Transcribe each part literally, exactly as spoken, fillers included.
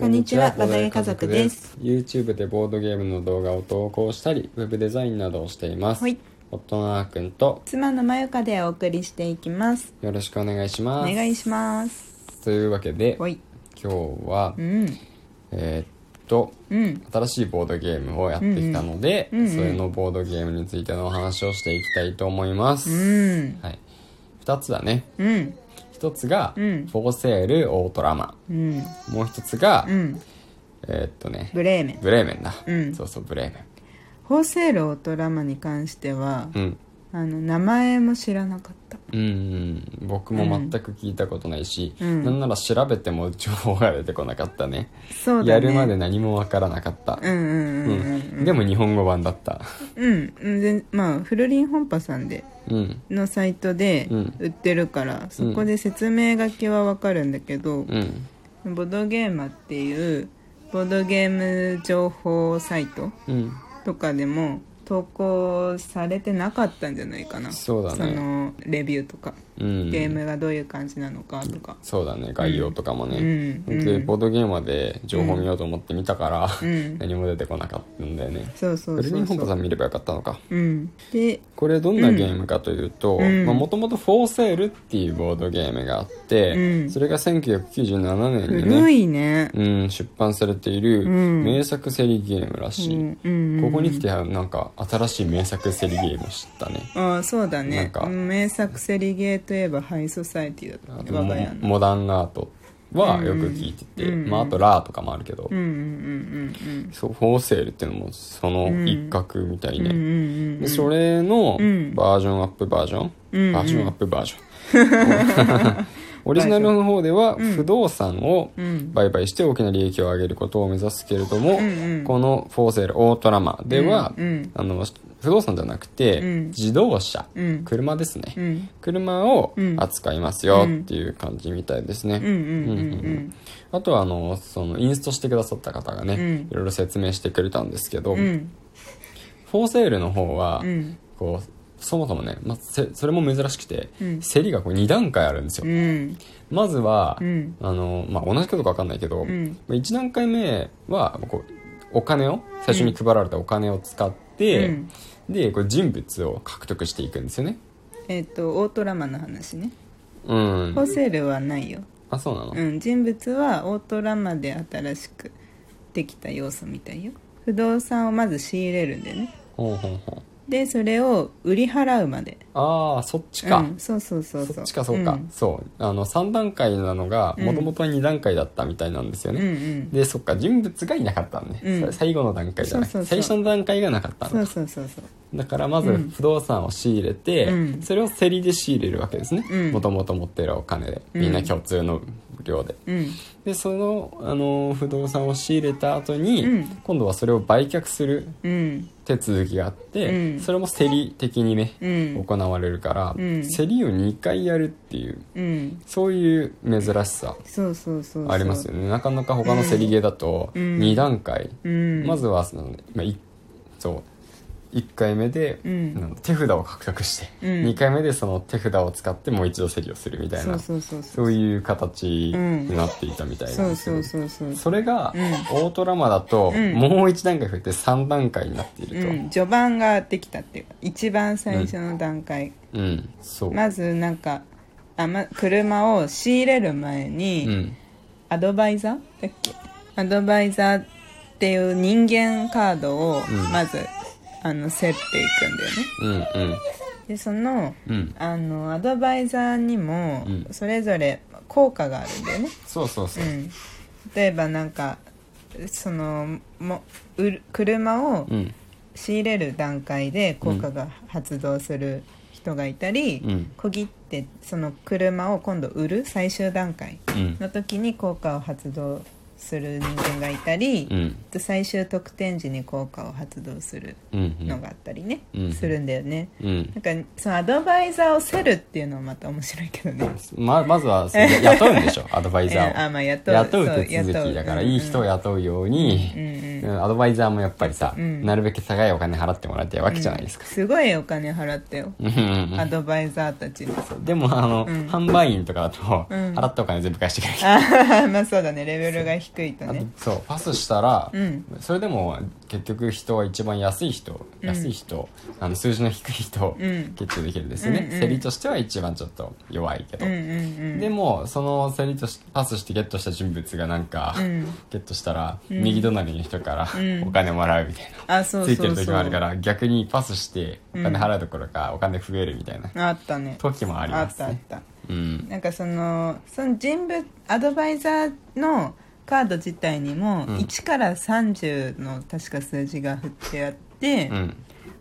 こんにちは、ボードゲーム家族です。YouTube でボードゲームの動画を投稿したり、ウェブデザインなどをしています。はい、夫のあーくんと妻のまゆかでお送りしていきます。よろしくお願いします。お願いします。というわけで、はい、今日は、うん、えー、っと、うん、新しいボードゲームをやってきたので、うんうんうんうん、それのボードゲームについてのお話をしていきたいと思います。うん、はい、ふたつだね。うん。一つが、うん、フォーセールオートラマ、うん、もう一つが、うん、えー、っとねブレーメンブレーメンだ、うん、そうそうブレーメン。フォーセールオートラマに関しては、うん、あの名前も知らなかった、うんうん、僕も全く聞いたことないし、うん、なんなら調べても情報が出てこなかったね、うん、そうだね、やるまで何もわからなかったでも日本語版だったうん、でまあフルリン本舗さんでうん、のサイトで売ってるから、うん、そこで説明書きはわかるんだけど、うん、ボードゲーマーっていうボードゲーム情報サイトとかでも投稿されてなかったんじゃないかな。そうだね、そのレビューとか、うん、ゲームがどういう感じなのかとか、そうだね、概要とかもね、うん、で、うん、ボードゲーマーで情報見ようと思って見たから、うん、何も出てこなかったんだよね。そうそうそうそう、それに本舗さん見ればよかったのか、うん、でこれどんなゲームかというと、もともとフォーセールっていうボードゲームがあって、うん、それがせんきゅうひゃくきゅうじゅうななねんにね、古いね、うん、出版されている名作競りゲームらしい、うんうんうん、ここに来てなんか新しい名作競りゲームを知ったね。ああ、そうだね。なんか名作競りゲーといえばハイソサエティだったね、我が家の。モダンアートはよく聞いてて、うんうん、まああとラーとかもあるけど、うんうんうんうん、そうフォーセールっていうのもその一角みたいね、うんうんうんうん、でそれのバージョンアップバージョン、うんうん、バージョンアップバージョンオリジナルの方では不動産を売買して大きな利益を上げることを目指すけれども、うんうん、このフォーセールオートラマでは、うんうん、あの不動産じゃなくて、うん、自動車、うん、車ですね、うん、車を扱いますよっていう感じみたいですね。あとはあのそのインストしてくださった方がね、うん、いろいろ説明してくれたんですけど、うん、フォーセールの方は、うん、こうそもそもね、まあ、それも珍しくて、うん、競りがこうに段階あるんですよ、うん、まずは、うんあのまあ、同じことか分かんないけど、うん、いち段階目はこうお金を最初に配られたお金を使って、うん、でこう人物を獲得していくんですよね。えっとオートラマの話ね、うん、フォーセールはないよ。あ、そうなの、うん、人物はオートラマで新しくできた要素みたいよ。不動産をまず仕入れるんでね、ほうほうほう、でそれを売り払うまで。ああ、そっちか、うん、そうそうそうそう、そっちか、そうか、うん、そうあのさん段階なのがもともとに段階だったみたいなんですよね、うんうん、でそっか、人物がいなかったのね、うん、最後の段階じゃない、そうそうそう、最初の段階がなかったのか、そうそうそうそう、だからまず不動産を仕入れて、うん、それを競りで仕入れるわけですね、もともと持ってるお金で、みんな共通の量で、うん、でその、あのー、不動産を仕入れた後に、うん、今度はそれを売却する手続きがあって、うん、それも競り的にね、うん、行われるから、うん、競りをにかいやるっていう、うん、そういう珍しさありますよね。なかなか他の競りゲーだとに段階、うん、まずはその、まあ、いそういっかいめで、うん、手札を獲得して、うん、にかいめでその手札を使ってもう一度競りをするみたいな、そういう形になっていたみたいなんですけど、うん、そうそうそうそう、それが、うん、オートラマだと、うん、もういち段階増えてさん段階になっていると、うん、序盤ができたっていうか一番最初の段階、うんうん、そうまずなんかあ、ま、車を仕入れる前に、うん、アドバイザーだっけ、アドバイザーっていう人間カードをまず、うんあの競っていくんだよね、うんうん、でそ の,、うん、あのアドバイザーにもそれぞれ効果があるんだよね、うん、そうそうそう、うん、例えばなんかそのもう車を仕入れる段階で効果が発動する人がいたり、うん、小切ってその車を今度売る最終段階の時に効果を発動する人間がいたり、うん、最終得点時に効果を発動するのがあったりね、うん、するんだよね、うん、なんかそのアドバイザーを競るっていうのもまた面白いけどね、ま, まずは雇うんでしょアドバイザーを、えーあまあ、雇, う雇う手続きだから、うん、いい人を雇うように、うんうん、アドバイザーもやっぱりさ、うん、なるべく高いお金払ってもらいたいわけじゃないですか、うん、すごいお金払ったよアドバイザーたちに。でもあの、うん、販売員とかだと、うん、払ったお金全部返してくれるまあそうだね、レベルが低い低いとね、そうパスしたら、うん、それでも結局人は一番安い人、うん、安い人あの数字の低い人を決定できるんですよね、うんうん、競りとしては一番ちょっと弱いけど、うんうんうん、でもその競りとしパスしてゲットした人物がなんか、うん、ゲットしたら、うん、右隣の人からお金もらうみたいな、うん、あそうそうそうついてる時もあるから逆にパスしてお金払うどころかお金増えるみたいな、うん、あったね時もありますねあったあったうん、なんかそのその人物アドバイザーのカード自体にもいちからさんじゅうの確か数字が振ってあって、うん、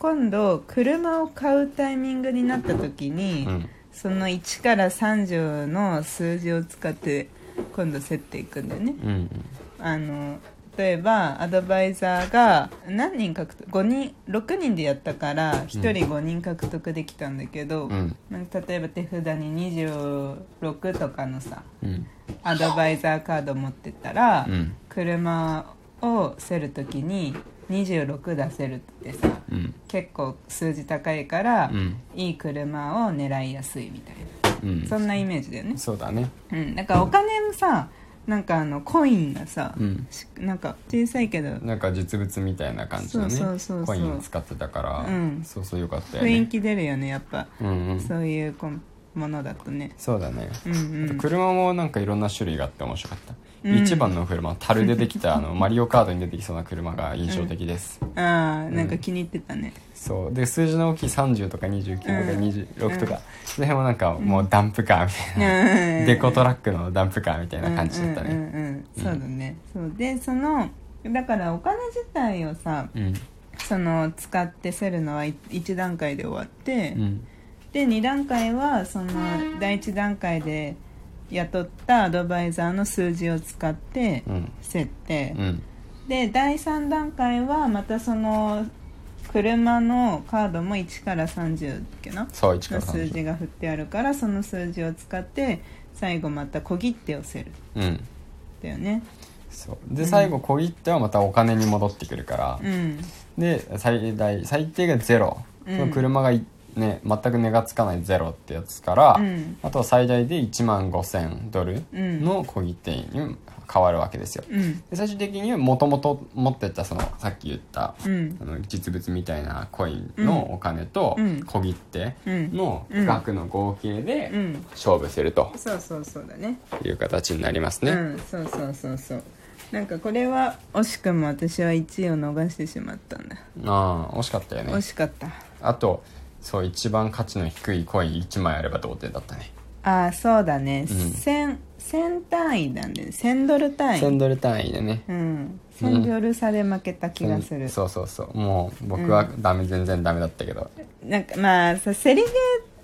今度車を買うタイミングになった時に、うん、そのいちからさんじゅうの数字を使って今度競っていくんだよね、うん、あの例えばアドバイザーが何人獲得ごにんろくにんでやったからひとりごにん獲得できたんだけど、うん、なんか例えば手札ににじゅうろくとかのさ、うん、アドバイザーカード持ってたら、うん、車を競るときににじゅうろく出せるってさ、うん、結構数字高いから、うん、いい車を狙いやすいみたいな、うん、そんなイメージだよねそうだね、うん、なんかお金もさなんかあのコインがさ、うん、なんか小さいけどなんか実物みたいな感じのねそうそうそうそうコインを使ってたから、うん、そうそうよかったよね雰囲気出るよねやっぱ、うんうん、そういうものだとねそうだね、うんうん、あと車もなんかいろんな種類があって面白かった、うん、いちばんの車樽でできたあのマリオカードに出てきそうな車が印象的です、うん、ああなんか気に入ってたね、うんそうで数字の大きいさんじゅうとかにじゅうきゅうとかにじゅうろくとか、うん、その辺もなんかもうダンプカーみたいな、うん、デコトラックのダンプカーみたいな感じだったねそうだねそうでそのだからお金自体をさ、うん、その使って競るのはいち段階で終わって、うん、でに段階はそのだいいち段階で雇ったアドバイザーの数字を使って競って、うんうん、でだいさん段階はまたその車のカードもいちからさんじゅうっけなそういちからさんじゅうの数字が振ってあるからその数字を使って最後また小切手をせる、うん、だよねそうで、うん、最後小切手はまたお金に戻ってくるから、うん、で最大最低がゼロ、うん、その車が、ね、全く値がつかないゼロってやつから、うん、あとは最大でいちまんごせんドルの小切手に変わるわけですよ、うん、で最終的にもともと持ってたそのさっき言った、うん、あの実物みたいなコインのお金と小切手の額の合計で勝負するとそうそうそうだねいう形になりますね、うん、そうそうそうそうなんかこれは惜しくも私はいちいを逃してしまったんだああ惜しかったよね惜しかったあとそう一番価値の低いコインいちまいあれば同点だったねああそうだね、うん、せん千単位なんで千ドル単位千ドル単位でねうん千ドル差で負けた気がする、うん、そうそうそうもう僕はダメ、うん、全然ダメだったけどなんかまあさセリゲ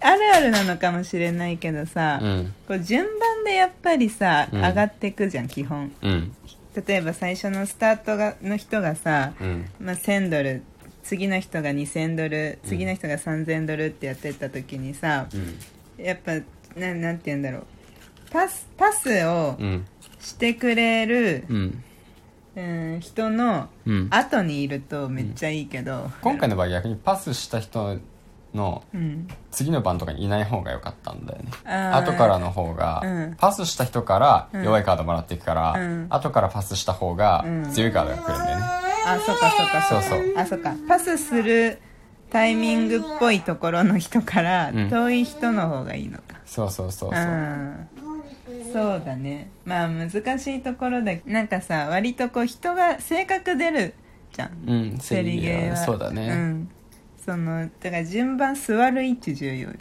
あるあるなのかもしれないけどさ、うん、こう順番でやっぱりさ、うん、上がってくじゃん基本、うん、例えば最初のスタートがの人がさ、うんまあ、せんドル次の人がにせんドル次の人がさんぜんドルってやってった時にさ、うん、やっぱ な, なんて言うんだろうパ ス, パスをしてくれる、うんうん、人の後にいるとめっちゃいいけど、うん、今回の場合逆にパスした人の次の番とかにいない方が良かったんだよね、うん、後からの方が、うん、パスした人から弱いカードもらっていくから、うん、後からパスした方が強いカードが来るんだよね、うん、あ、そっかそっかそうそうあ、そっかパスするタイミングっぽいところの人から遠い人の方がいいのか、うん、そうそうそうそう、うんそうだねまあ難しいところだけどなんかさ割とこう人が性格出るじゃん、うん、セリゲーはそうだね、うん、そのだから順番座る位置重要よ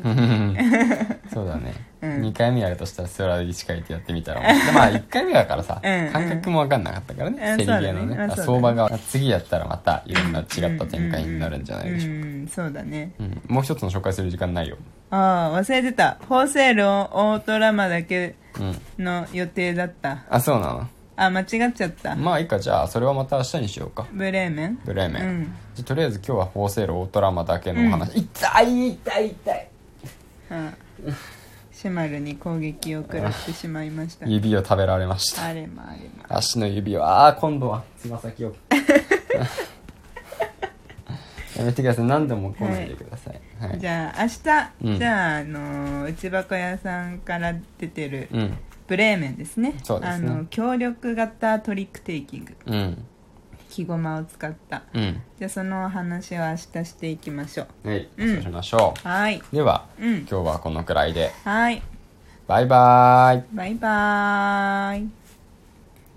そうだね、うん、にかいめやるとしたら座る位置変えてやってみたらまあいっかいめだからさうん、うん、感覚も分かんなかったからね、うん、セリゲーのね、まあそうだね、相場が次やったらまたいろんな違った展開になるんじゃないでしょうか、うんうんうん、そうだね、うん、もう一つの紹介する時間ないよああ忘れてた法制論オートラマだけの予定だった、うん、あそうなのあ間違っちゃったまあいいかじゃあそれはまた明日にしようかブレーメンブレーメン、うん、じゃとりあえず今日は法制論オートラマだけのお話、うん、痛い痛い痛いああシマルに攻撃を食らってしまいました指を食べられましたあれもあれも足の指をああ今度はつま先をやめてください何度も来ないでください、はいはい、じゃあ明日、うん、じゃあ、あのー、内箱屋さんから出てる、うん、ブレーメンですね。そうですね、あの協力型トリックテイキング、うん、木駒を使った、うん、じゃあそのお話は明日していきましょう。はい、うん、そうしましょう。はい、では、うん、今日はこのくらいで。はい、バイバーイ。バイバーイ。